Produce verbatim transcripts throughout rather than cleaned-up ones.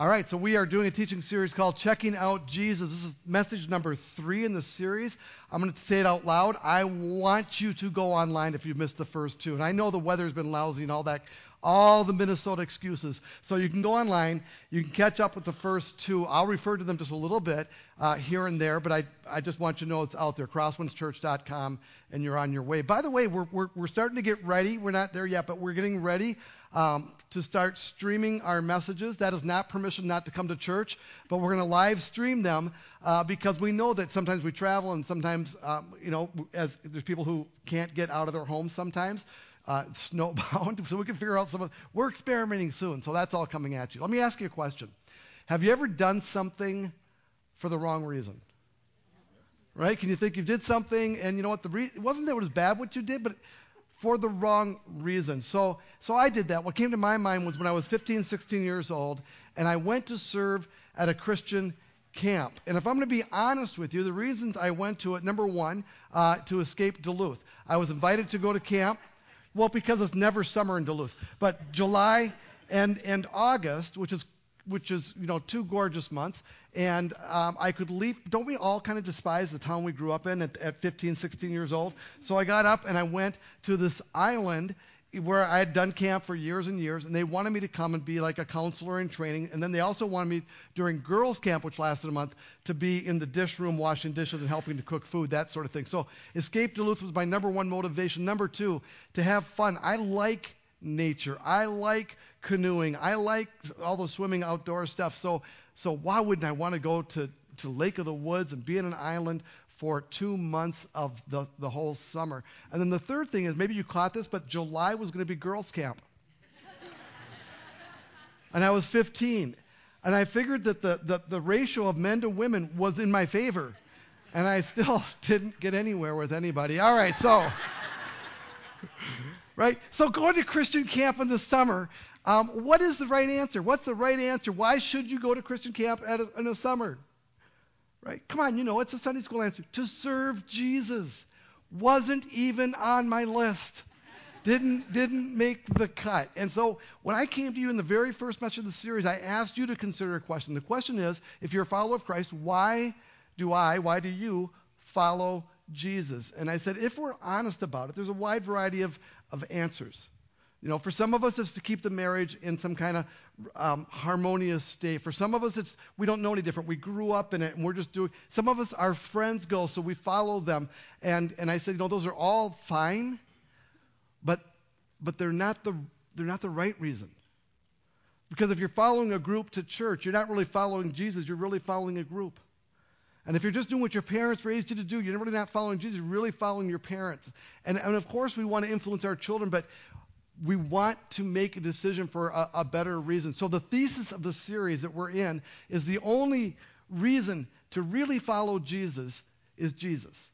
All right, so we are doing a teaching series called Checking Out Jesus. This is message number three in the series. I'm going to say it out loud. I want you to go online if you missed the first two. And I know the weather's been lousy and all that, all the Minnesota excuses. So you can go online. You can catch up with the first two. I'll refer to them just a little bit uh, here and there, but I, I just want you to know it's out there, crosswinds church dot com, and you're on your way. By the way, we're, we're, we're starting to get ready. We're not there yet, but we're getting ready Um, to start streaming our messages. That is not permission not to come to church, but we're going to live stream them uh, because we know that sometimes we travel and sometimes, um, you know, as there's people who can't get out of their homes sometimes, uh, snowbound, so we can figure out some of, we're experimenting soon, so that's all coming at you. Let me ask you a question. Have you ever done something for the wrong reason? Right? Can you think you did something and you know what, the re- it wasn't that it was bad what you did, but for the wrong reason. So so I did that. What came to my mind was when I was fifteen, sixteen years old, and I went to serve at a Christian camp. And if I'm going to be honest with you, the reasons I went to it, number one, uh, to escape Duluth. I was invited to go to camp, well, because it's never summer in Duluth, but July and, and August, which is which is, you know, two gorgeous months, and um, I could leave. Don't we all kind of despise the town we grew up in at, at fifteen, sixteen years old? So I got up and I went to this island where I had done camp for years and years, and they wanted me to come and be like a counselor in training, and then they also wanted me during girls' camp, which lasted a month, to be in the dish room washing dishes and helping to cook food, that sort of thing. So Escape Duluth was my number one motivation. Number two, to have fun. I like nature. I like canoeing. I like all the swimming outdoor stuff. So so why wouldn't I want to go to, to Lake of the Woods and be in an island for two months of the, the whole summer? And then the third thing is, maybe you caught this, but July was going to be girls' camp. And I was fifteen. And I figured that the, the, the ratio of men to women was in my favor. And I still didn't get anywhere with anybody. All right, so... Right? So going to Christian camp in the summer, um, what is the right answer? What's the right answer? Why should you go to Christian camp at a, in the summer? Right? Come on, you know, it's a Sunday school answer. To serve Jesus. Wasn't even on my list. Didn't didn't make the cut. And so when I came to you in the very first message of the series, I asked you to consider a question. The question is, if you're a follower of Christ, why do I, why do you follow Jesus? And I said, if we're honest about it, there's a wide variety of of answers. You know, for some of us, it's to keep the marriage in some kind of um, harmonious state. For some of us, it's we don't know any different. We grew up in it, and we're just doing. Some of us, our friends go, so we follow them. And and I said, you know, those are all fine, but but they're not the they're not the right reason. Because if you're following a group to church, you're not really following Jesus. You're really following a group. And if you're just doing what your parents raised you to do, you're really not following Jesus, you're really following your parents. And, and of course we want to influence our children, but we want to make a decision for a, a better reason. So the thesis of the series that we're in is the only reason to really follow Jesus is Jesus.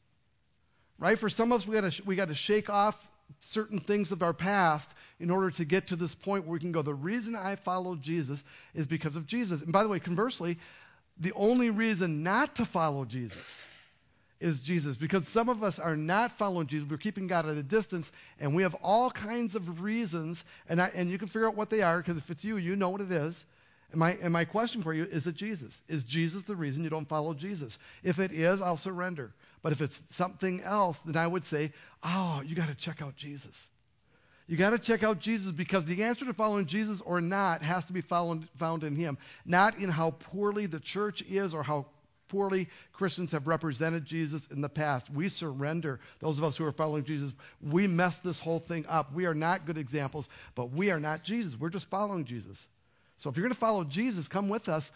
Right? For some of us, we got to we got to shake off certain things of our past in order to get to this point where we can go, the reason I follow Jesus is because of Jesus. And by the way, conversely, the only reason not to follow Jesus is Jesus, because some of us are not following Jesus. We're keeping God at a distance, and we have all kinds of reasons, and I, and you can figure out what they are, because if it's you, you know what it is. And my, and my question for you, is it Jesus? Is Jesus the reason you don't follow Jesus? If it is, I'll surrender. But if it's something else, then I would say, oh, you got to check out Jesus. You got to check out Jesus, because the answer to following Jesus or not has to be found in him, not in how poorly the church is or how poorly Christians have represented Jesus in the past. We surrender. Those of us who are following Jesus, we mess this whole thing up. We are not good examples, but we are not Jesus. We're just following Jesus. So if you're going to follow Jesus, come with us,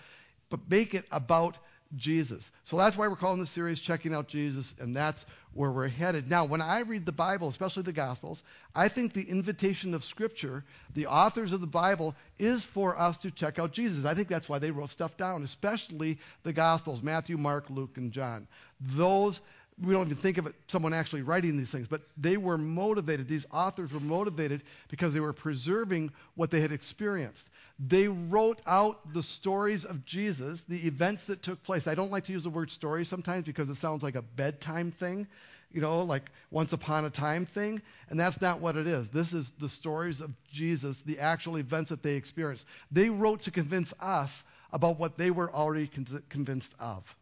but make it about Jesus. So that's why we're calling this series Checking Out Jesus, and that's where we're headed. Now, when I read the Bible, especially the Gospels, I think the invitation of Scripture, the authors of the Bible, is for us to check out Jesus. I think that's why they wrote stuff down, especially the Gospels, Matthew, Mark, Luke, and John. Those, we don't even think of it, someone actually writing these things, but they were motivated. These authors were motivated because they were preserving what they had experienced. They wrote out the stories of Jesus, the events that took place. I don't like to use the word story sometimes because it sounds like a bedtime thing. you know, like once upon a time thing. And that's not what it is. This is the stories of Jesus, the actual events that they experienced. They wrote to convince us about what they were already con- convinced of,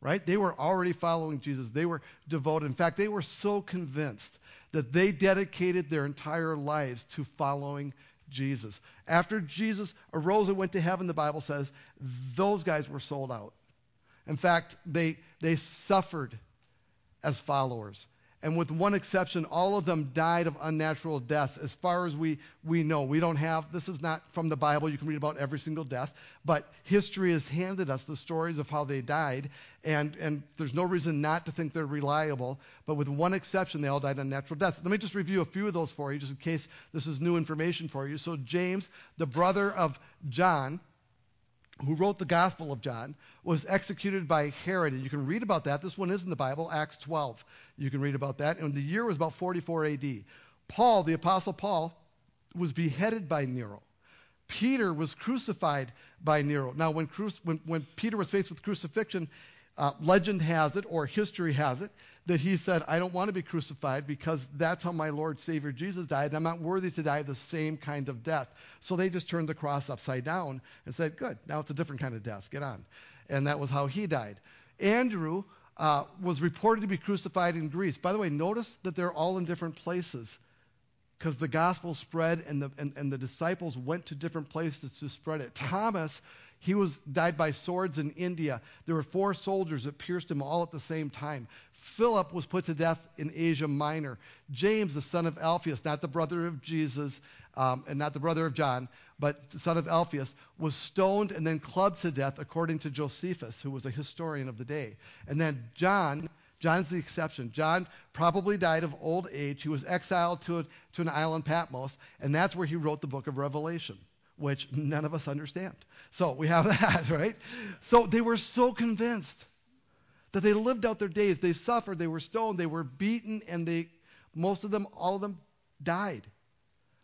right? They were already following Jesus. They were devoted. In fact, they were so convinced that they dedicated their entire lives to following Jesus. After Jesus arose and went to heaven, the Bible says, those guys were sold out. In fact, they they suffered as followers. And with one exception, all of them died of unnatural deaths. As far as we, we know, we don't have, this is not from the Bible. You can read about every single death. But history has handed us the stories of how they died. And, and there's no reason not to think they're reliable. But with one exception, they all died unnatural deaths. Let me just review a few of those for you, just in case this is new information for you. So James, the brother of John, who wrote the Gospel of John, was executed by Herod. And you can read about that. This one is in the Bible, Acts twelve. You can read about that. And the year was about forty-four A D. Paul, the Apostle Paul, was beheaded by Nero. Peter was crucified by Nero. Now, when, cru- when, when Peter was faced with crucifixion, uh, legend has it, or history has it, that he said, I don't want to be crucified because that's how my Lord Savior Jesus died, and I'm not worthy to die the same kind of death. So they just turned the cross upside down and said, good, now it's a different kind of death. Get on. And that was how he died. Andrew uh, was reported to be crucified in Greece. By the way, notice that they're all in different places because the gospel spread and the, and, and the disciples went to different places to spread it. Thomas, he was died by swords in India. There were four soldiers that pierced him all at the same time. Philip was put to death in Asia Minor. James, the son of Alphaeus, not the brother of Jesus um, and not the brother of John, but the son of Alphaeus, was stoned and then clubbed to death, according to Josephus, who was a historian of the day. And then John, John's the exception. John probably died of old age. He was exiled to, a, to an island, Patmos, and that's where he wrote the book of Revelation, which none of us understand. So we have that, right? So they were so convinced that they lived out their days, they suffered, they were stoned, they were beaten, and they, most of them, all of them, died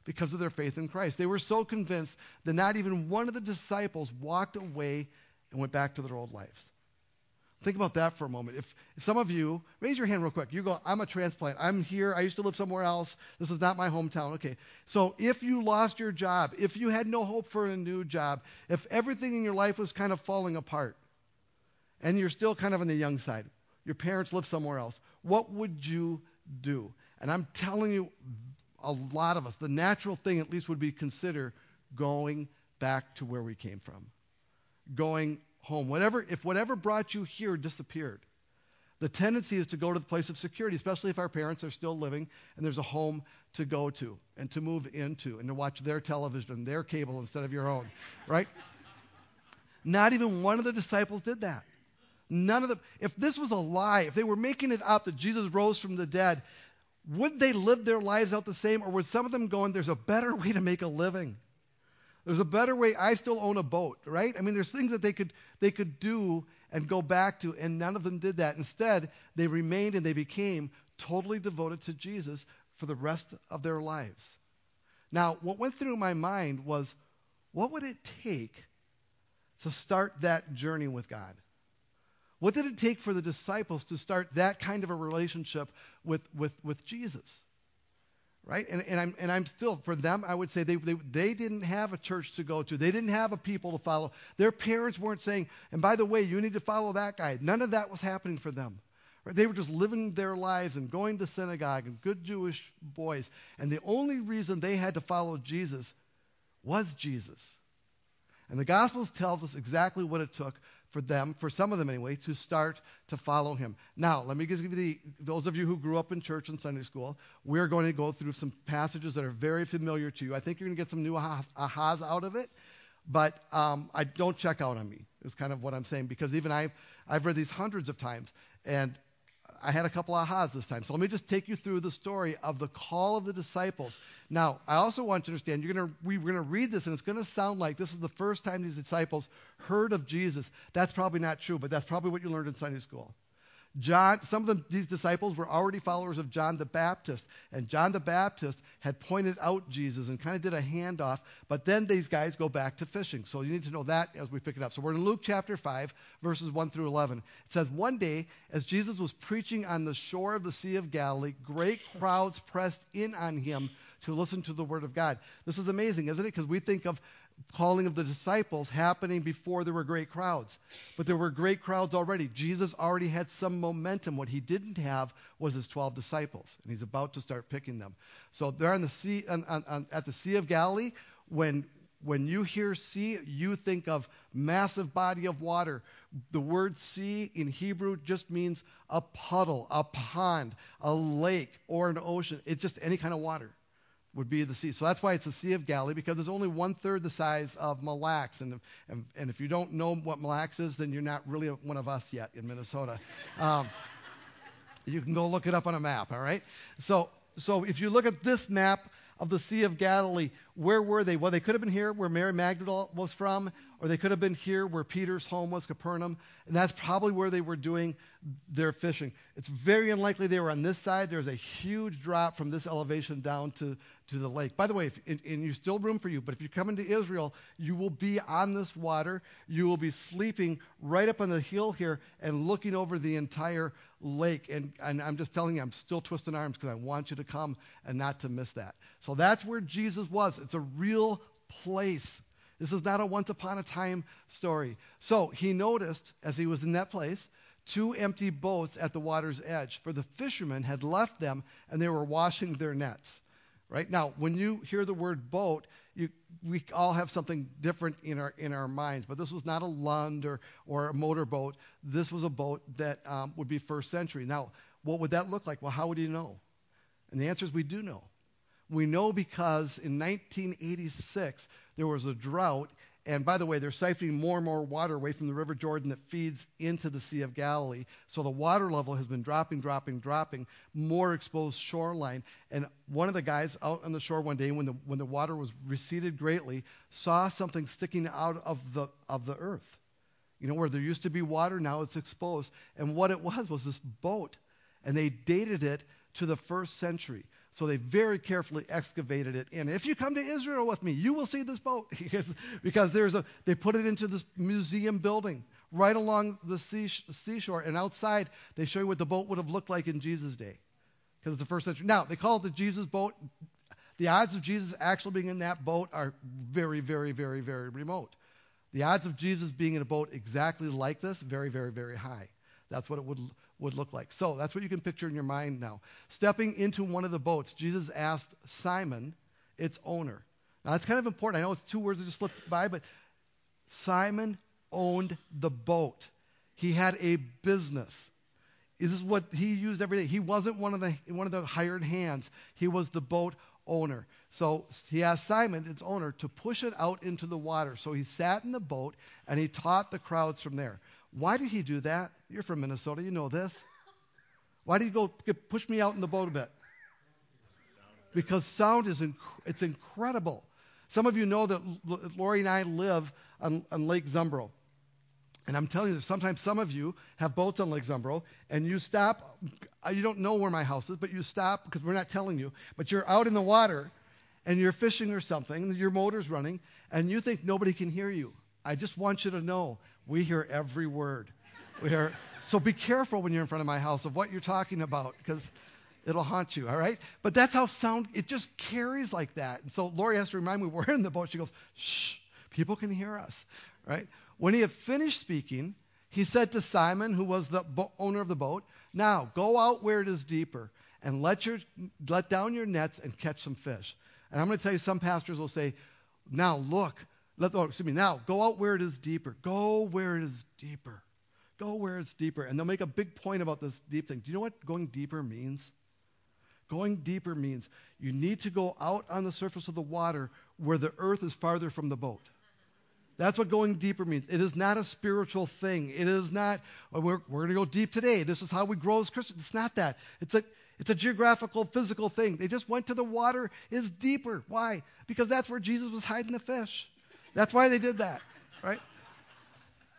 because of their faith in Christ. They were so convinced that not even one of the disciples walked away and went back to their old lives. Think about that for a moment. If, if some of you, raise your hand real quick. You go, I'm a transplant. I'm here. I used to live somewhere else. This is not my hometown. Okay. So if you lost your job, if you had no hope for a new job, if everything in your life was kind of falling apart, and you're still kind of on the young side, your parents live somewhere else, what would you do? And I'm telling you, a lot of us, the natural thing at least would be consider going back to where we came from, going home. Whatever, if whatever brought you here disappeared, the tendency is to go to the place of security, especially if our parents are still living and there's a home to go to and to move into and to watch their television, their cable instead of your own, right? Not even one of the disciples did that. None of them. If this was a lie, if they were making it up that Jesus rose from the dead, would they live their lives out the same, or would some of them going, there's a better way to make a living? There's a better way. I still own a boat, right? I mean, there's things that they could they could do and go back to, and none of them did that. Instead, they remained and they became totally devoted to Jesus for the rest of their lives. Now, what went through my mind was, what would it take to start that journey with God? What did it take for the disciples to start that kind of a relationship with, with, with Jesus, right? And, and I'm and I'm still, for them, I would say they, they they didn't have a church to go to. They didn't have a people to follow. Their parents weren't saying, and by the way, you need to follow that guy. None of that was happening for them. Right? They were just living their lives and going to synagogue and good Jewish boys. And the only reason they had to follow Jesus was Jesus. And the Gospels tells us exactly what it took for them, for some of them anyway, to start to follow him. Now, let me just give you the, those of you who grew up in church and Sunday school, we're going to go through some passages that are very familiar to you. I think you're going to get some new ahas out of it, but um, I don't check out on me is kind of what I'm saying, because even I've, I've read these hundreds of times, and I had a couple ahas this time. So let me just take you through the story of the call of the disciples. Now, I also want you to understand, you're gonna, we're going to read this, and it's going to sound like this is the first time these disciples heard of Jesus. That's probably not true, but that's probably what you learned in Sunday school. John, some of them, these disciples were already followers of John the Baptist, and John the Baptist had pointed out Jesus and kind of did a handoff, but then these guys go back to fishing. So you need to know that as we pick it up. So we're in Luke chapter five, verses one through eleven. It says, "One day, as Jesus was preaching on the shore of the Sea of Galilee, great crowds pressed in on him to listen to the word of God." This is amazing, isn't it? Because we think of calling of the disciples happening before there were great crowds. But there were great crowds already. Jesus already had some momentum. What he didn't have was his twelve disciples, and he's about to start picking them. So they're on the sea, on, on, on, at the Sea of Galilee. When when you hear sea, you think of massive body of water. The word sea in Hebrew just means a puddle, a pond, a lake, or an ocean. It's just any kind of water would be the sea. So that's why it's the Sea of Galilee, because there's only one-third the size of Mille Lacs. And, and, and if you don't know what Mille Lacs is, then you're not really one of us yet in Minnesota. Um, you can go look it up on a map, all right? So so if you look at this map of the Sea of Galilee, where were they? Well, they could have been here where Mary Magdalene was from, or they could have been here where Peter's home was, Capernaum, and that's probably where they were doing their fishing. It's very unlikely they were on this side. There's a huge drop from this elevation down to, to the lake. By the way, if, and, and there's still room for you, but if you come into Israel, you will be on this water. You will be sleeping right up on the hill here and looking over the entire lake. And, and I'm just telling you, I'm still twisting arms because I want you to come and not to miss that. So that's where Jesus was. It's a real place. This is not a once-upon-a-time story. So he noticed, as he was in that place, two empty boats at the water's edge, for the fishermen had left them, and they were washing their nets. Right? Now, when you hear the word boat, you, we all have something different in our in our minds, but this was not a lund or, or a motorboat. This was a boat that um, would be first century. Now, what would that look like? Well, how would you know? And the answer is we do know. We know because in nineteen eighty-six, there was a drought, and by the way, they're siphoning more and more water away from the River Jordan that feeds into the Sea of Galilee, so the water level has been dropping, dropping, dropping, more exposed shoreline, and one of the guys out on the shore one day when the when the water was receded greatly saw something sticking out of the of the earth. You know, where there used to be water, now it's exposed, and what it was was this boat, and they dated it to the first century. So they very carefully excavated it. And if you come to Israel with me, you will see this boat. Because there's a, they put it into this museum building right along the seashore. And outside, they show you what the boat would have looked like in Jesus' day. Because it's the first century. Now, they call it the Jesus boat. The odds of Jesus actually being in that boat are very, very, very, very remote. The odds of Jesus being in a boat exactly like this, very, very, very high. That's what it would would look like. So that's what you can picture in your mind now. Stepping into one of the boats, Jesus asked Simon, its owner. Now that's kind of important. I know it's two words that just slipped by, but Simon owned the boat. He had a business. This is what he used every day. He wasn't one of the one of the hired hands. He was the boat owner. So he asked Simon, its owner, to push it out into the water. So he sat in the boat and he taught the crowds from there. Why did he do that? You're from Minnesota. You know this. Why did he go get, push me out in the boat a bit? Because sound is inc- it's incredible. Some of you know that L- Lori and I live on, on Lake Zumbro. And I'm telling you, sometimes some of you have boats on Lake Zumbro, and you stop. You don't know where my house is, but you stop because we're not telling you. But you're out in the water, and you're fishing or something, and your motor's running, and you think nobody can hear you. I just want you to know we hear every word. We hear, so be careful when you're in front of my house of what you're talking about, because it'll haunt you, all right? But that's how sound, it just carries like that. And so Lori has to remind me we're in the boat. She goes, shh, people can hear us, right? When he had finished speaking, he said to Simon, who was the bo- owner of the boat, now go out where it is deeper and let your let down your nets and catch some fish. And I'm going to tell you, some pastors will say, now look, Let the, excuse me, now go out where it is deeper. Go where it is deeper. Go where it's deeper. And they'll make a big point about this deep thing. Do you know what going deeper means? Going deeper means you need to go out on the surface of the water where the earth is farther from the boat. That's what going deeper means. It is not a spiritual thing. It is not, oh, we're, we're going to go deep today. This is how we grow as Christians. It's not that. It's a It's a geographical, physical thing. They just went to the water is deeper. Why? Because that's where Jesus was hiding the fish. That's why they did that, right?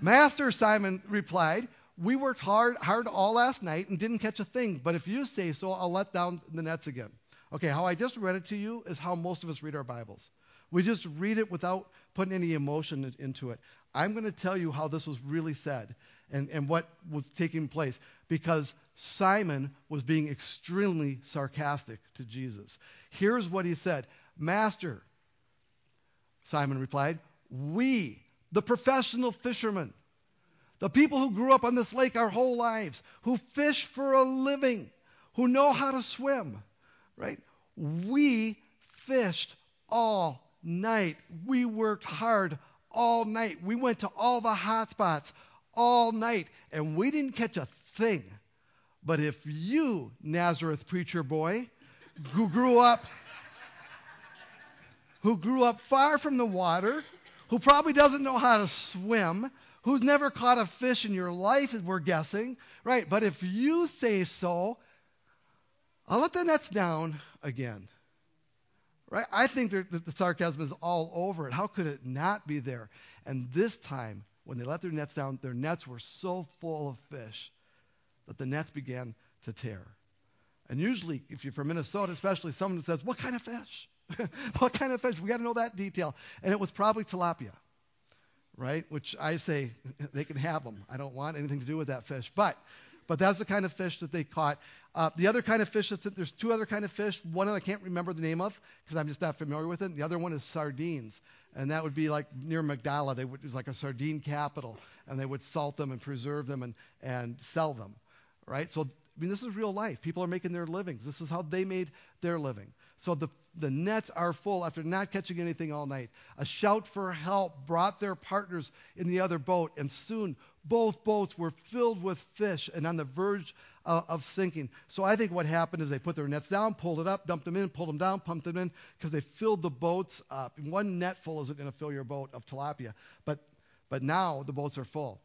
Master, Simon replied, we worked hard, hard all last night and didn't catch a thing, but if you say so, I'll let down the nets again. Okay, how I just read it to you is how most of us read our Bibles. We just read it without putting any emotion into it. I'm going to tell you how this was really said and, and what was taking place, because Simon was being extremely sarcastic to Jesus. Here's what he said. Master, Simon replied, we, the professional fishermen, the people who grew up on this lake our whole lives, who fish for a living, who know how to swim, right? We fished all night. We worked hard all night. We went to all the hot spots all night, and we didn't catch a thing. But if you, Nazareth preacher boy, who grew up, who grew up far from the water, who probably doesn't know how to swim, who's never caught a fish in your life, as we're guessing, right? But if you say so, I'll let the nets down again. Right? I think that the sarcasm is all over it. How could it not be there? And this time, when they let their nets down, their nets were so full of fish that the nets began to tear. And usually, if you're from Minnesota especially, someone says, what kind of fish? What kind of fish? We got to know that detail. And it was probably tilapia, right? Which I say, they can have them. I don't want anything to do with that fish. But but that's the kind of fish that they caught. Uh, the other kind of fish, that's, there's two other kind of fish. One I can't remember the name of because I'm just not familiar with it. And the other one is sardines. And that would be like near Magdala. They would, it was like a sardine capital. And they would salt them and preserve them and, and sell them, right? So, I mean, this is real life. People are making their livings. This is how they made their living. So the the nets are full after not catching anything all night. A shout for help brought their partners in the other boat, and soon both boats were filled with fish and on the verge uh, of sinking. So I think what happened is they put their nets down, pulled it up, dumped them in, pulled them down, pumped them in, because they filled the boats up. And one net full isn't going to fill your boat of tilapia, but but now the boats are full,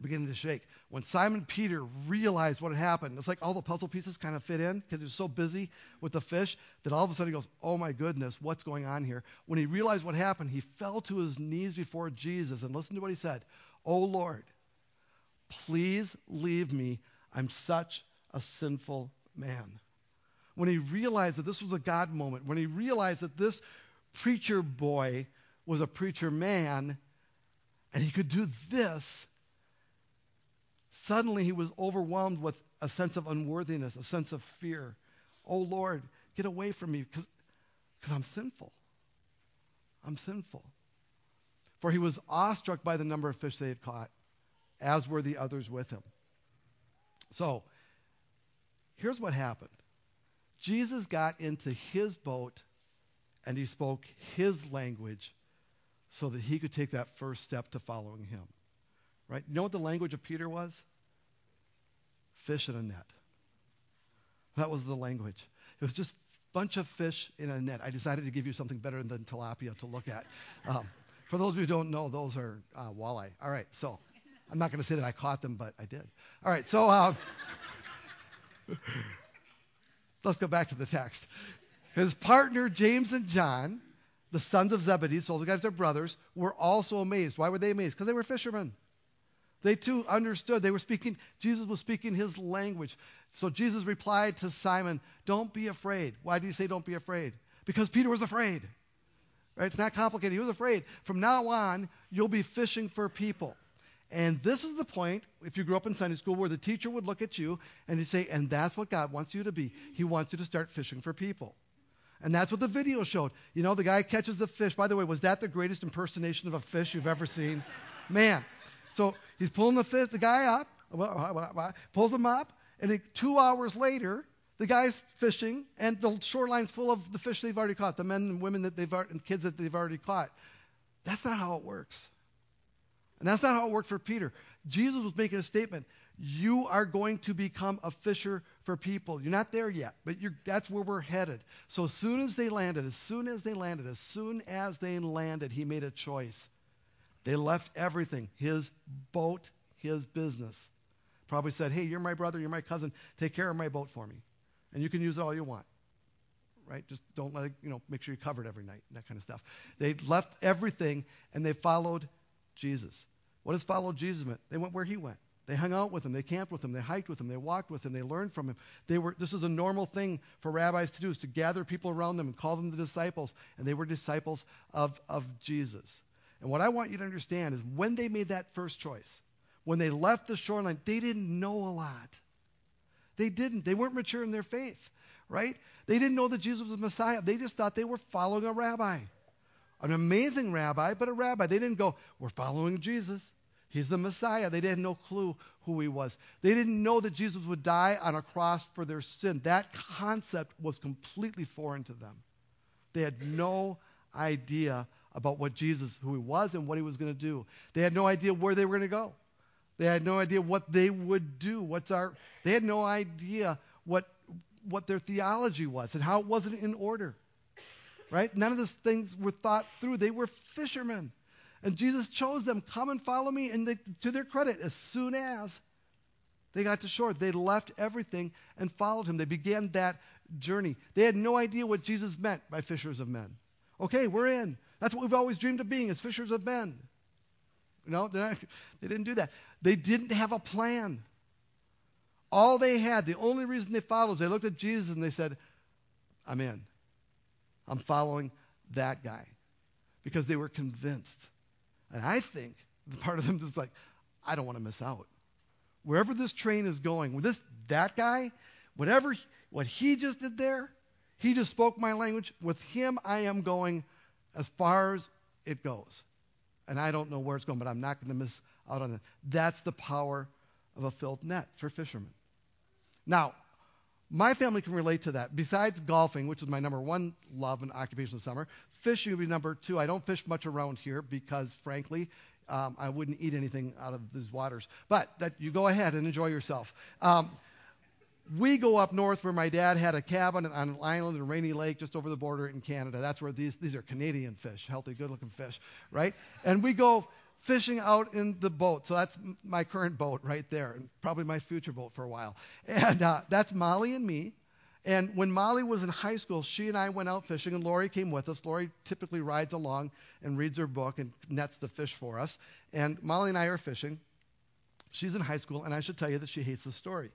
beginning to shake. When Simon Peter realized what had happened, it's like all the puzzle pieces kind of fit in because he was so busy with the fish that all of a sudden he goes, oh my goodness, what's going on here? When he realized what happened, he fell to his knees before Jesus and listen to what he said. Oh Lord, please leave me. I'm such a sinful man. When he realized that this was a God moment, when he realized that this preacher boy was a preacher man and he could do this, suddenly he was overwhelmed with a sense of unworthiness, a sense of fear. Oh, Lord, get away from me because I'm sinful. I'm sinful. For he was awestruck by the number of fish they had caught, as were the others with him. So here's what happened. Jesus got into his boat and he spoke his language so that he could take that first step to following him. Right? You know what the language of Peter was? Fish in a net. That was the language. It was just a bunch of fish in a net. I decided to give you something better than tilapia to look at. Um, for those of you who don't know, those are uh, walleye. All right, so I'm not going to say that I caught them, but I did. All right, so um, let's go back to the text. His partner, James and John, the sons of Zebedee, so those guys, their brothers, were also amazed. Why were they amazed? Because they were fishermen. They too understood. They were speaking, Jesus was speaking his language. So Jesus replied to Simon, don't be afraid. Why did he say don't be afraid? Because Peter was afraid. Right? It's not complicated. He was afraid. From now on, you'll be fishing for people. And this is the point, if you grew up in Sunday school, where the teacher would look at you and he'd say, and that's what God wants you to be. He wants you to start fishing for people. And that's what the video showed. You know, the guy catches the fish. By the way, was that the greatest impersonation of a fish you've ever seen? Man. So he's pulling the fish, the guy up, pulls him up, and it, two hours later, the guy's fishing, and the shoreline's full of the fish they've already caught, the men and women that they've and kids that they've already caught. That's not how it works. And that's not how it worked for Peter. Jesus was making a statement. You are going to become a fisher for people. You're not there yet, but you're, that's where we're headed. So as soon as they landed, as soon as they landed, as soon as they landed, he made a choice. They left everything, his boat, his business. Probably said, hey, you're my brother, you're my cousin, take care of my boat for me. And you can use it all you want, right? Just don't let it, you know, make sure you're covered every night, that kind of stuff. They left everything, and they followed Jesus. What does follow Jesus mean? They went where he went. They hung out with him. They camped with him. They hiked with him. They walked with him. They learned from him. They were. This was a normal thing for rabbis to do, is to gather people around them and call them the disciples. And they were disciples of, of Jesus. And what I want you to understand is when they made that first choice, when they left the shoreline, they didn't know a lot. They didn't. They weren't mature in their faith, right? They didn't know that Jesus was the Messiah. They just thought they were following a rabbi, an amazing rabbi, but a rabbi. They didn't go, we're following Jesus. He's the Messiah. They had no clue who he was. They didn't know that Jesus would die on a cross for their sin. That concept was completely foreign to them. They had no idea about what Jesus, who he was and what he was going to do. They had no idea where they were going to go. They had no idea what they would do. What's our? They had no idea what what their theology was and how it wasn't in order, right? None of these things were thought through. They were fishermen. And Jesus chose them, come and follow me. And they, to their credit, as soon as they got to shore, they left everything and followed him. They began that journey. They had no idea what Jesus meant by fishers of men. Okay, we're in. That's what we've always dreamed of being, is fishers of men. No, not, they didn't do that. They didn't have a plan. All they had, the only reason they followed, is they looked at Jesus and they said, I'm in. I'm following that guy. Because they were convinced. And I think the part of them is like, I don't want to miss out. Wherever this train is going, with this that guy, whatever what he just did there, he just spoke my language. With him, I am going as far as it goes. And I don't know where it's going, but I'm not going to miss out on it. That's the power of a filled net for fishermen. Now, my family can relate to that. Besides golfing, which is my number one love and occupation of summer, fishing would be number two. I don't fish much around here because, frankly, um, I wouldn't eat anything out of these waters. But that you go ahead and enjoy yourself. Um, we go up north where my dad had a cabin on an island in Rainy Lake just over the border in Canada. That's where these, these are Canadian fish, healthy, good-looking fish, right? And we go fishing out in the boat. So that's my current boat right there, and probably my future boat for a while. And uh, that's Molly and me. And when Molly was in high school, she and I went out fishing, and Lori came with us. Lori typically rides along and reads her book and nets the fish for us. And Molly and I are fishing. She's in high school, and I should tell you that she hates the story.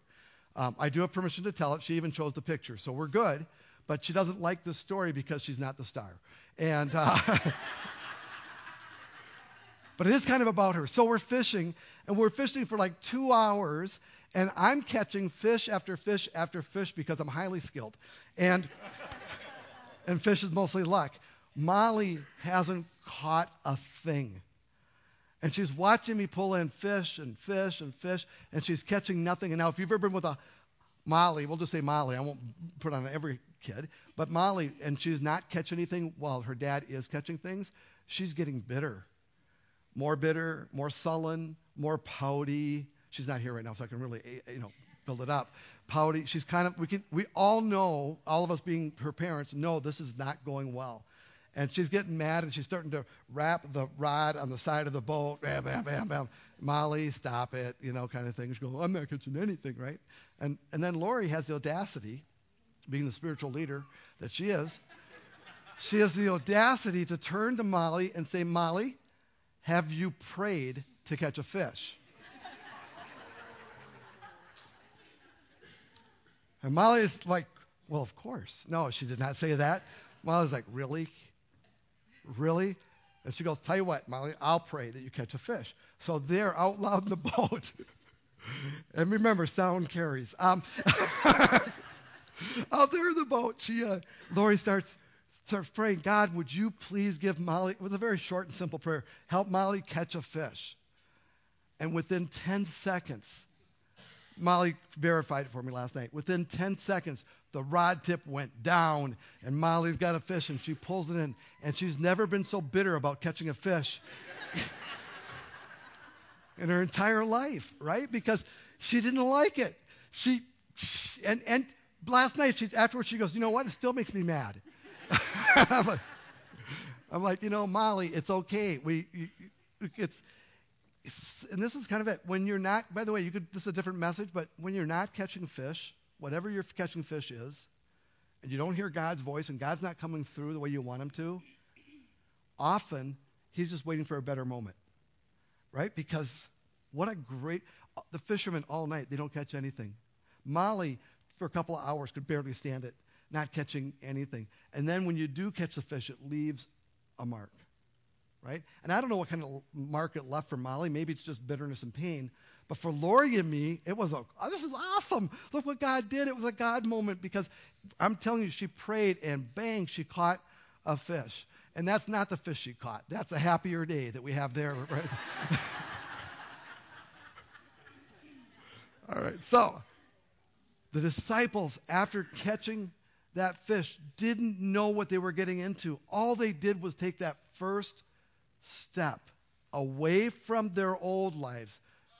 Um, I do have permission to tell it. She even chose the picture, so we're good. But she doesn't like the story because she's not the star. And... Uh, But it is kind of about her. So we're fishing, and we're fishing for like two hours, and I'm catching fish after fish after fish because I'm highly skilled. And and fish is mostly luck. Molly hasn't caught a thing. And she's watching me pull in fish and fish and fish, and she's catching nothing. And now if you've ever been with a Molly, we'll just say Molly. I won't put on every kid. But Molly, and she's not catching anything while her dad is catching things, she's getting bitter. More bitter, more sullen, more pouty. She's not here right now, so I can really, you know, build it up. Pouty. She's kind of, we can, we all know, all of us being her parents, know this is not going well. And she's getting mad, and she's starting to wrap the rod on the side of the boat. Bam, bam, bam, bam. Molly, stop it, you know, kind of thing. She goes, I'm not catching anything, right? And and then Lori has the audacity, being the spiritual leader that she is, she has the audacity to turn to Molly and say, Molly, have you prayed to catch a fish? And Molly's like, well, of course. No, she did not say that. Molly's like, really? Really? And she goes, tell you what, Molly, I'll pray that you catch a fish. So they're out loud in the boat. And remember, sound carries. Um, out there in the boat, she, uh, Lori starts... starts praying, God, would you please give Molly, with a very short and simple prayer, help Molly catch a fish. And within ten seconds, Molly verified it for me last night, within ten seconds, the rod tip went down, and Molly's got a fish, and she pulls it in, and she's never been so bitter about catching a fish in her entire life, right? Because she didn't like it. She, and, and last night, she, afterwards, she goes, you know what, it still makes me mad. I'm, like, I'm like, you know, Molly, it's okay. We, you, it's, it's, and this is kind of it. When you're not, by the way, you could. This is a different message, but when you're not catching fish, whatever you're catching fish is, and you don't hear God's voice, and God's not coming through the way you want him to, often he's just waiting for a better moment, right? Because What a great, the fishermen all night, they don't catch anything. Molly, for a couple of hours, could barely stand it, not catching anything. And then when you do catch a fish, it leaves a mark, right? And I don't know what kind of mark it left for Molly. Maybe it's just bitterness and pain. But for Lori and me, it was, a, oh, this is awesome. Look what God did. It was a God moment because I'm telling you, she prayed and bang, she caught a fish. And that's not the fish she caught. That's a happier day that we have there, right? All right, so the disciples, after catching that fish, didn't know what they were getting into. All they did was take that first step away from their old lives,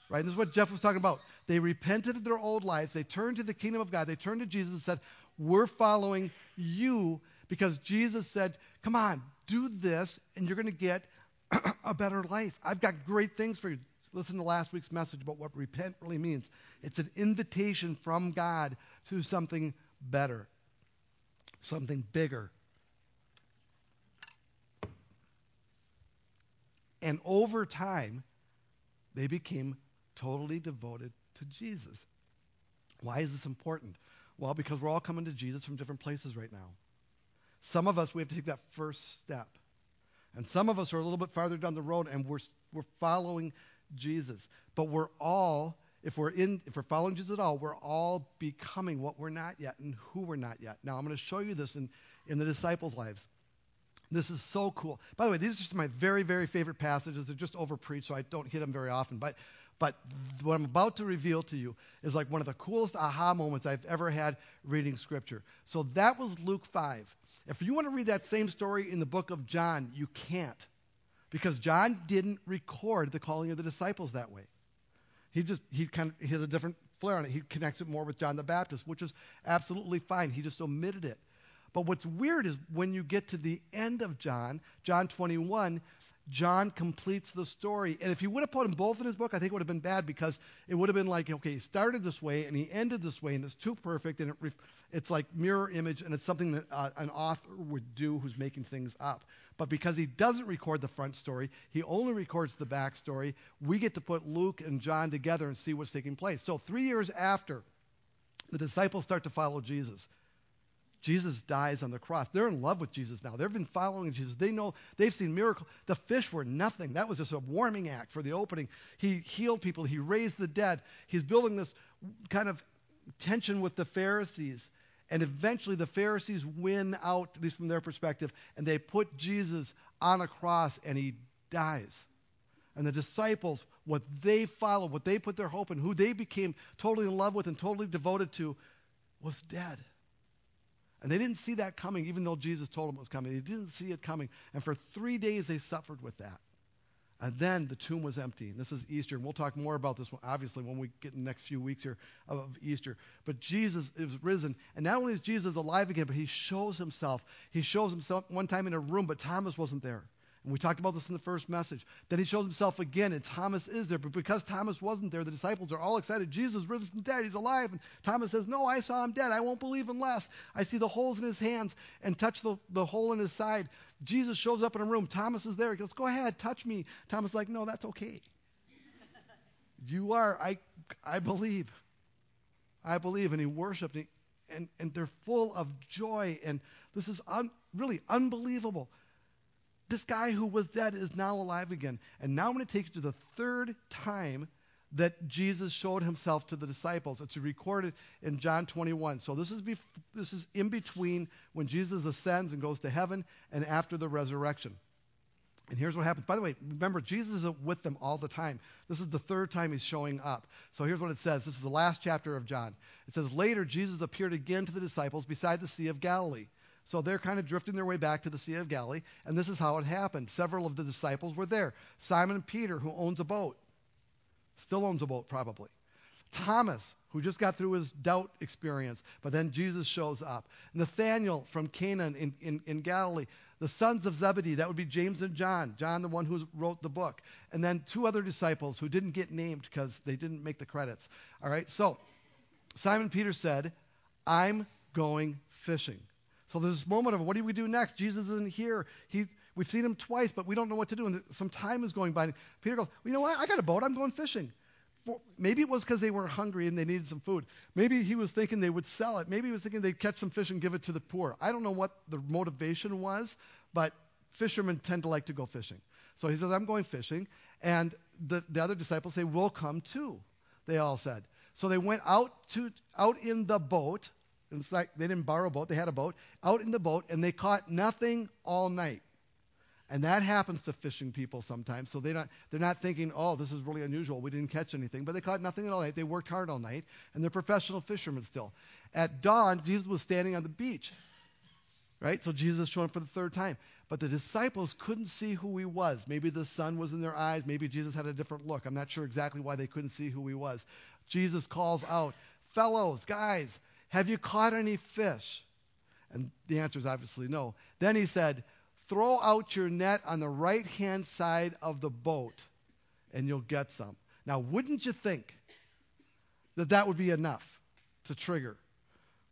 right? This is what Jeff was talking about. They repented of their old lives. They turned to the kingdom of God. They turned to Jesus and said, we're following you because Jesus said, come on, do this, and you're going to get a better life. I've got great things for you. Listen to last week's message about what repent really means. It's an invitation from God to something better, something bigger. And over time, they became totally devoted to Jesus. Why is this important? Well, because we're all coming to Jesus from different places right now. Some of us, we have to take that first step. And some of us are a little bit farther down the road, and we're we're following Jesus. But we're all, if we're in, if we're following Jesus at all, we're all becoming what we're not yet and who we're not yet. Now, I'm going to show you this in, in the disciples' lives. This is so cool. By the way, these are just my very, very favorite passages. They're just overpreached, so I don't hit them very often. But but what I'm about to reveal to you is like one of the coolest aha moments I've ever had reading Scripture. So that was Luke five. If you want to read that same story in the book of John, you can't. Because John didn't record the calling of the disciples that way. He just, he kind of, he has a different flair on it. He connects it more with John the Baptist, which is absolutely fine. He just omitted it. But what's weird is when you get to the end of John, John twenty-one, John completes the story. And if he would have put them both in his book, I think it would have been bad because it would have been like, okay, he started this way and he ended this way, and it's too perfect, and it, it's like mirror image, and it's something that uh, an author would do who's making things up. But because he doesn't record the front story, he only records the back story, we get to put Luke and John together and see what's taking place. So three years after, the disciples start to follow Jesus. Jesus dies on the cross. They're in love with Jesus now. They've been following Jesus. They know, they've seen miracles. The fish were nothing. That was just a warming act for the opening. He healed people. He raised the dead. He's building this kind of tension with the Pharisees. And eventually the Pharisees win out, at least from their perspective, and they put Jesus on a cross and he dies. And the disciples, what they followed, what they put their hope in, who they became totally in love with and totally devoted to, was dead. And they didn't see that coming, even though Jesus told them it was coming. They didn't see it coming. And for three days they suffered with that. And then the tomb was empty. And this is Easter. And we'll talk more about this, one, obviously, when we get in the next few weeks here of Easter. But Jesus is risen. And not only is Jesus alive again, but he shows himself. He shows himself one time in a room, but Thomas wasn't there. And we talked about this in the first message. Then he shows himself again, and Thomas is there. But because Thomas wasn't there, the disciples are all excited. Jesus risen from the dead. He's alive. And Thomas says, no, I saw him dead. I won't believe unless I see the holes in his hands and touch the, the hole in his side. Jesus shows up in a room. Thomas is there. He goes, go ahead, touch me. Thomas is like, no, that's okay. You are. I I believe. I believe. And he worshiped. And, he, and, and they're full of joy. And this is un, really unbelievable. This guy who was dead is now alive again. And now I'm going to take you to the third time that Jesus showed himself to the disciples. It's recorded in John twenty-one. So this is bef- this is in between when Jesus ascends and goes to heaven and after the resurrection. And here's what happens. By the way, remember, Jesus is with them all the time. This is the third time he's showing up. So here's what it says. This is the last chapter of John. It says, later Jesus appeared again to the disciples beside the Sea of Galilee. So they're kind of drifting their way back to the Sea of Galilee, and this is how it happened. Several of the disciples were there. Simon Peter, who owns a boat, still owns a boat probably. Thomas, who just got through his doubt experience, but then Jesus shows up. Nathanael from Canaan in, in, in Galilee. The sons of Zebedee, that would be James and John, John the one who wrote the book. And then two other disciples who didn't get named because they didn't make the credits. All right, so Simon Peter said, I'm going fishing. So there's this moment of, what do we do next? Jesus isn't here. He We've seen him twice, but we don't know what to do. And some time is going by. And Peter goes, well, you know what? I got a boat. I'm going fishing. For, maybe it was because they were hungry and they needed some food. Maybe he was thinking they would sell it. Maybe he was thinking they'd catch some fish and give it to the poor. I don't know what the motivation was, but fishermen tend to like to go fishing. So he says, I'm going fishing. And the, the other disciples say, we'll come too, they all said. So they went out to out in the boat. It's like they didn't borrow a boat. They had a boat. Out in the boat, and they caught nothing all night. And that happens to fishing people sometimes. So they're not, they're not thinking, oh, this is really unusual. We didn't catch anything. But they caught nothing all night. They worked hard all night. And they're professional fishermen still. At dawn, Jesus was standing on the beach. Right? So Jesus showed up for the third time. But the disciples couldn't see who he was. Maybe the sun was in their eyes. Maybe Jesus had a different look. I'm not sure exactly why they couldn't see who he was. Jesus calls out, fellows, guys, have you caught any fish? And the answer is obviously no. Then he said, throw out your net on the right-hand side of the boat, and you'll get some. Now, wouldn't you think that that would be enough to trigger?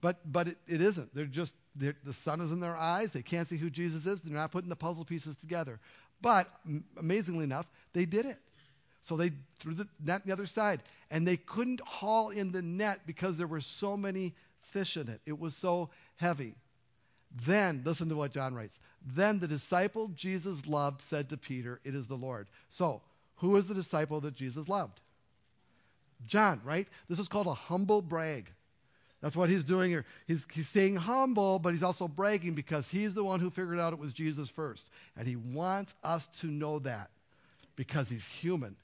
But but it, it isn't. They're just they're, the sun is in their eyes. They can't see who Jesus is. They're not putting the puzzle pieces together. But m- amazingly enough, they did it. So they threw the net on the other side, and they couldn't haul in the net because there were so many fish in it. It was so heavy. Then, listen to what John writes. Then the disciple Jesus loved said to Peter, it is the Lord. So, who is the disciple that Jesus loved? John, right? This is called a humble brag. That's what he's doing here. He's, he's staying humble, but he's also bragging because he's the one who figured out it was Jesus first. And he wants us to know that because he's human.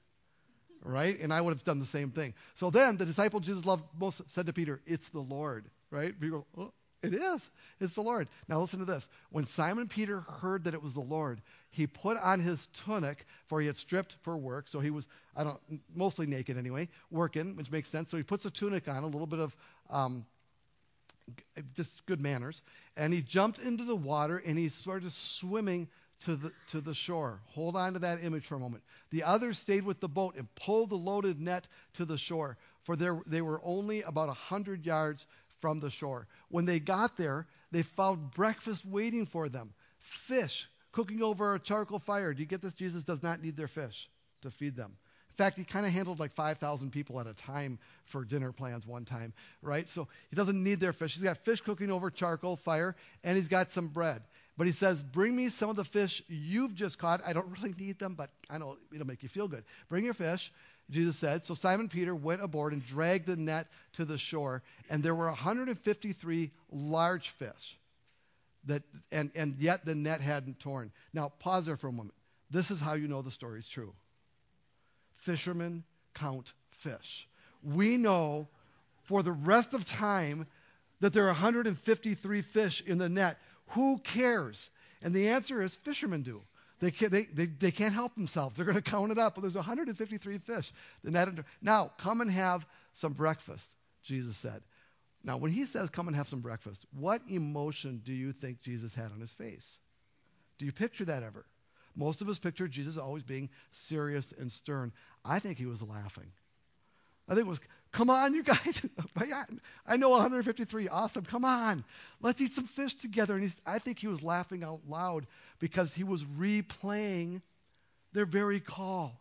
Right? And I would have done the same thing. So then the disciple Jesus loved most said to Peter, it's the Lord. Right? Peter goes, oh, it is. It's the Lord. Now listen to this. When Simon Peter heard that it was the Lord, he put on his tunic, for he had stripped for work. So he was, I don't, mostly naked anyway, working, which makes sense. So he puts a tunic on, a little bit of um, just good manners. And he jumped into the water, and he started swimming to the to the shore. Hold on to that image for a moment. The others stayed with the boat and pulled the loaded net to the shore, for there they were only about one hundred yards from the shore. When they got there, they found breakfast waiting for them. Fish cooking over a charcoal fire. Do you get this? Jesus does not need their fish to feed them. In fact, he kind of handled like five thousand people at a time for dinner plans one time, right? So he doesn't need their fish. He's got fish cooking over charcoal fire, and he's got some bread. But he says, bring me some of the fish you've just caught. I don't really need them, but I know it'll make you feel good. Bring your fish, Jesus said. So Simon Peter went aboard and dragged the net to the shore, and there were one hundred fifty-three large fish, that, and, and yet the net hadn't torn. Now, pause there for a moment. This is how you know the story's true. Fishermen count fish. We know for the rest of time that there are one hundred fifty-three fish in the net. Who cares? And the answer is fishermen do. They can't, they, they, they can't help themselves. They're going to count it up. But there's one hundred fifty-three fish. Now, come and have some breakfast, Jesus said. Now, when he says, come and have some breakfast, what emotion do you think Jesus had on his face? Do you picture that ever? Most of us picture Jesus always being serious and stern. I think he was laughing. I think it was, come on, you guys. I know one hundred fifty-three. Awesome. Come on. Let's eat some fish together. And he's, I think he was laughing out loud because he was replaying their very call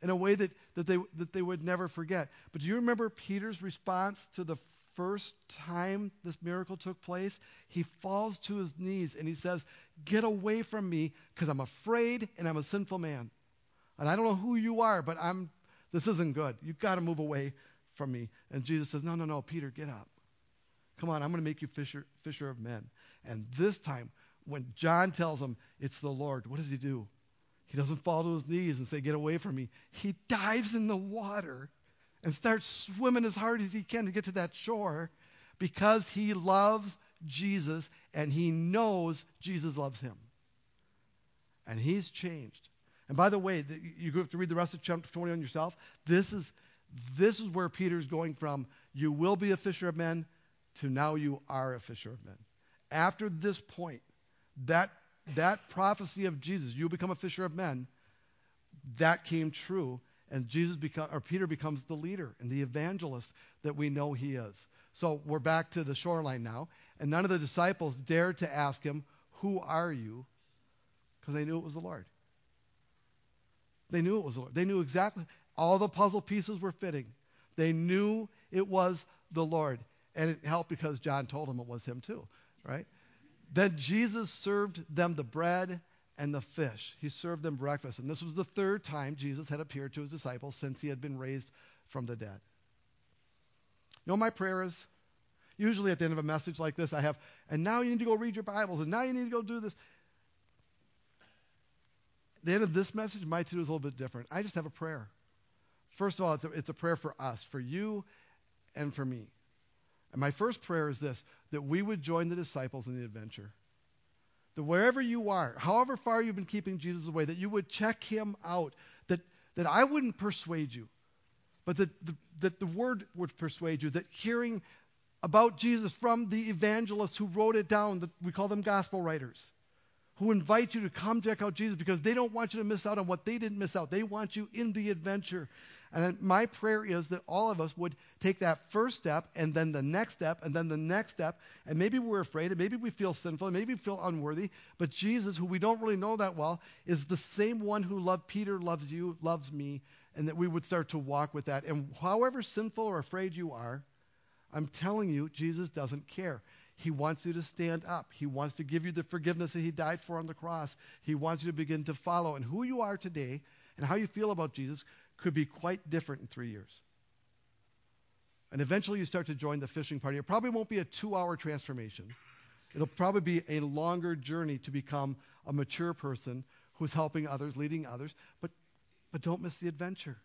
in a way that, that, they, that they would never forget. But do you remember Peter's response to the first time this miracle took place? He falls to his knees and he says, get away from me because I'm afraid and I'm a sinful man. And I don't know who you are, but I'm this isn't good. You've got to move away from me. And Jesus says, no, no, no, Peter, get up. Come on, I'm going to make you fisher, fisher of men. And this time, when John tells him it's the Lord, what does he do? He doesn't fall to his knees and say, get away from me. He dives in the water and starts swimming as hard as he can to get to that shore because he loves Jesus and he knows Jesus loves him. And he's changed. And by the way, the, you have to read the rest of chapter twenty-one yourself. This is this is where Peter's going from, you will be a fisher of men, to now you are a fisher of men. After this point, that that prophecy of Jesus, you become a fisher of men, that came true, and Jesus become, or Peter becomes the leader and the evangelist that we know he is. So we're back to the shoreline now, and none of the disciples dared to ask him, who are you? because they knew it was the Lord. They knew it was the Lord. They knew exactly. All the puzzle pieces were fitting. They knew it was the Lord. And it helped because John told them it was him too, right? Then Jesus served them the bread and the fish. He served them breakfast. And this was the third time Jesus had appeared to his disciples since he had been raised from the dead. You know, my prayer is, usually at the end of a message like this, I have, and now you need to go read your Bibles, and now you need to go do this. At the end of this message, my to-do is a little bit different. I just have a prayer. First of all, it's a, it's a prayer for us, for you and for me. And my first prayer is this, that we would join the disciples in the adventure. That wherever you are, however far you've been keeping Jesus away, that you would check him out, that, that I wouldn't persuade you, but that the, that the word would persuade you, that hearing about Jesus from the evangelists who wrote it down, that we call them gospel writers, who invite you to come check out Jesus because they don't want you to miss out on what they didn't miss out. They want you in the adventure. And my prayer is that all of us would take that first step and then the next step and then the next step. And maybe we're afraid and maybe we feel sinful and maybe we feel unworthy. But Jesus, who we don't really know that well, is the same one who loved Peter, loves you, loves me, and that we would start to walk with that. And however sinful or afraid you are, I'm telling you, Jesus doesn't care. He wants you to stand up. He wants to give you the forgiveness that he died for on the cross. He wants you to begin to follow. And who you are today and how you feel about Jesus could be quite different in three years. And eventually you start to join the fishing party. It probably won't be a two-hour transformation. It'll probably be a longer journey to become a mature person who's helping others, leading others. But, but don't miss the adventure.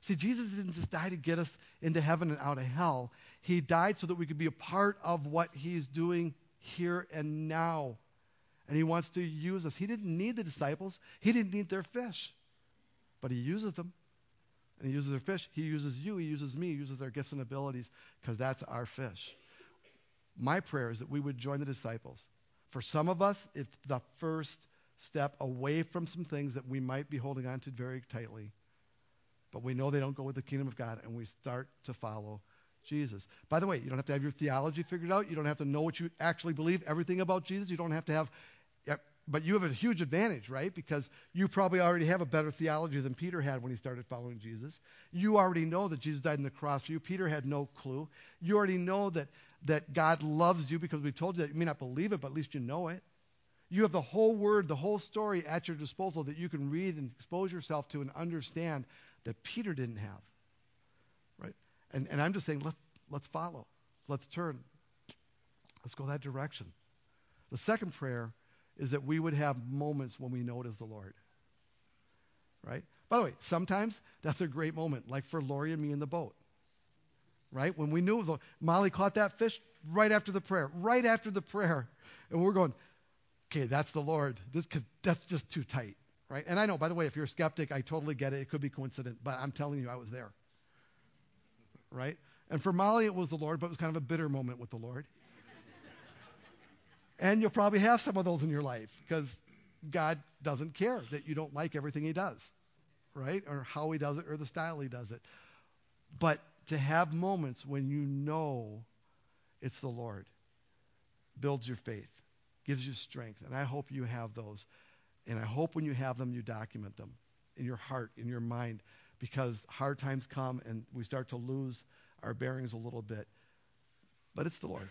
See, Jesus didn't just die to get us into heaven and out of hell. He died so that we could be a part of what he's doing here and now. And he wants to use us. He didn't need the disciples. He didn't need their fish. But he uses them. And he uses their fish. He uses you. He uses me. He uses our gifts and abilities because that's our fish. My prayer is that we would join the disciples. For some of us, it's the first step away from some things that we might be holding on to very tightly. But we know they don't go with the kingdom of God, and we start to follow Jesus. By the way, you don't have to have your theology figured out. You don't have to know what you actually believe, everything about Jesus. You don't have to have, but you have a huge advantage, right? Because you probably already have a better theology than Peter had when he started following Jesus. You already know that Jesus died on the cross for you. Peter had no clue. You already know that, that God loves you because we told you that. You may not believe it, but at least you know it. You have the whole word, the whole story at your disposal that you can read and expose yourself to and understand that Peter didn't have, right? And and I'm just saying, let's let's follow, let's turn, let's go that direction. The second prayer is that we would have moments when we know it is the Lord, right? By the way, sometimes that's a great moment, like for Lori and me in the boat, right? When we knew it was the Lord. Molly caught that fish right after the prayer, right after the prayer, and we're going, okay, that's the Lord. This cause that's just too tight. Right? And I know, by the way, if you're a skeptic, I totally get it. It could be coincident, but I'm telling you, I was there. Right? And for Molly, it was the Lord, but it was kind of a bitter moment with the Lord. And you'll probably have some of those in your life because God doesn't care that you don't like everything he does, right? Or how he does it or the style he does it. But to have moments when you know it's the Lord builds your faith, gives you strength, and I hope you have those. And I hope when you have them, you document them in your heart, in your mind, because hard times come and we start to lose our bearings a little bit. But it's the Lord.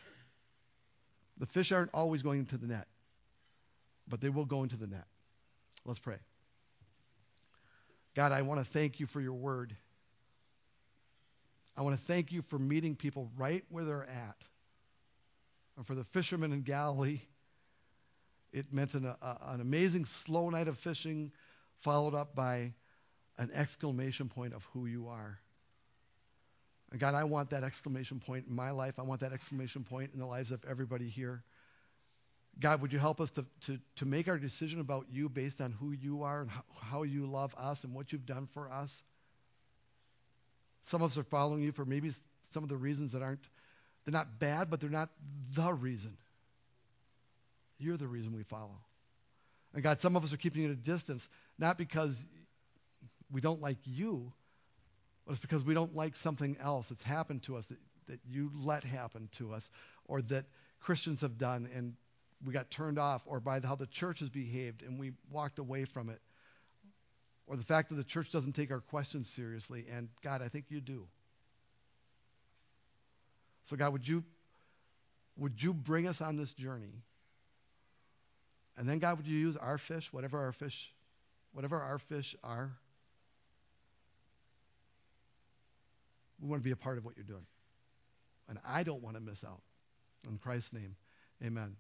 The fish aren't always going into the net, but they will go into the net. Let's pray. God, I want to thank you for your word. I want to thank you for meeting people right where they're at. And for the fishermen in Galilee, it meant an, uh, an amazing slow night of fishing followed up by an exclamation point of who you are. And God, I want that exclamation point in my life. I want that exclamation point in the lives of everybody here. God, would you help us to, to, to make our decision about you based on who you are and how, how you love us and what you've done for us? Some of us are following you for maybe some of the reasons that aren't, they're not bad, but they're not the reason. You're the reason we follow. And God, some of us are keeping you at a distance, not because we don't like you, but it's because we don't like something else that's happened to us, that, that you let happen to us, or that Christians have done, and we got turned off, or by how the church has behaved and we walked away from it, or the fact that the church doesn't take our questions seriously. And God, I think you do. So God, would you would you bring us on this journey? And then God, would you use our fish, whatever our fish, whatever our fish are? We want to be a part of what you're doing. And I don't want to miss out. In Christ's name, amen.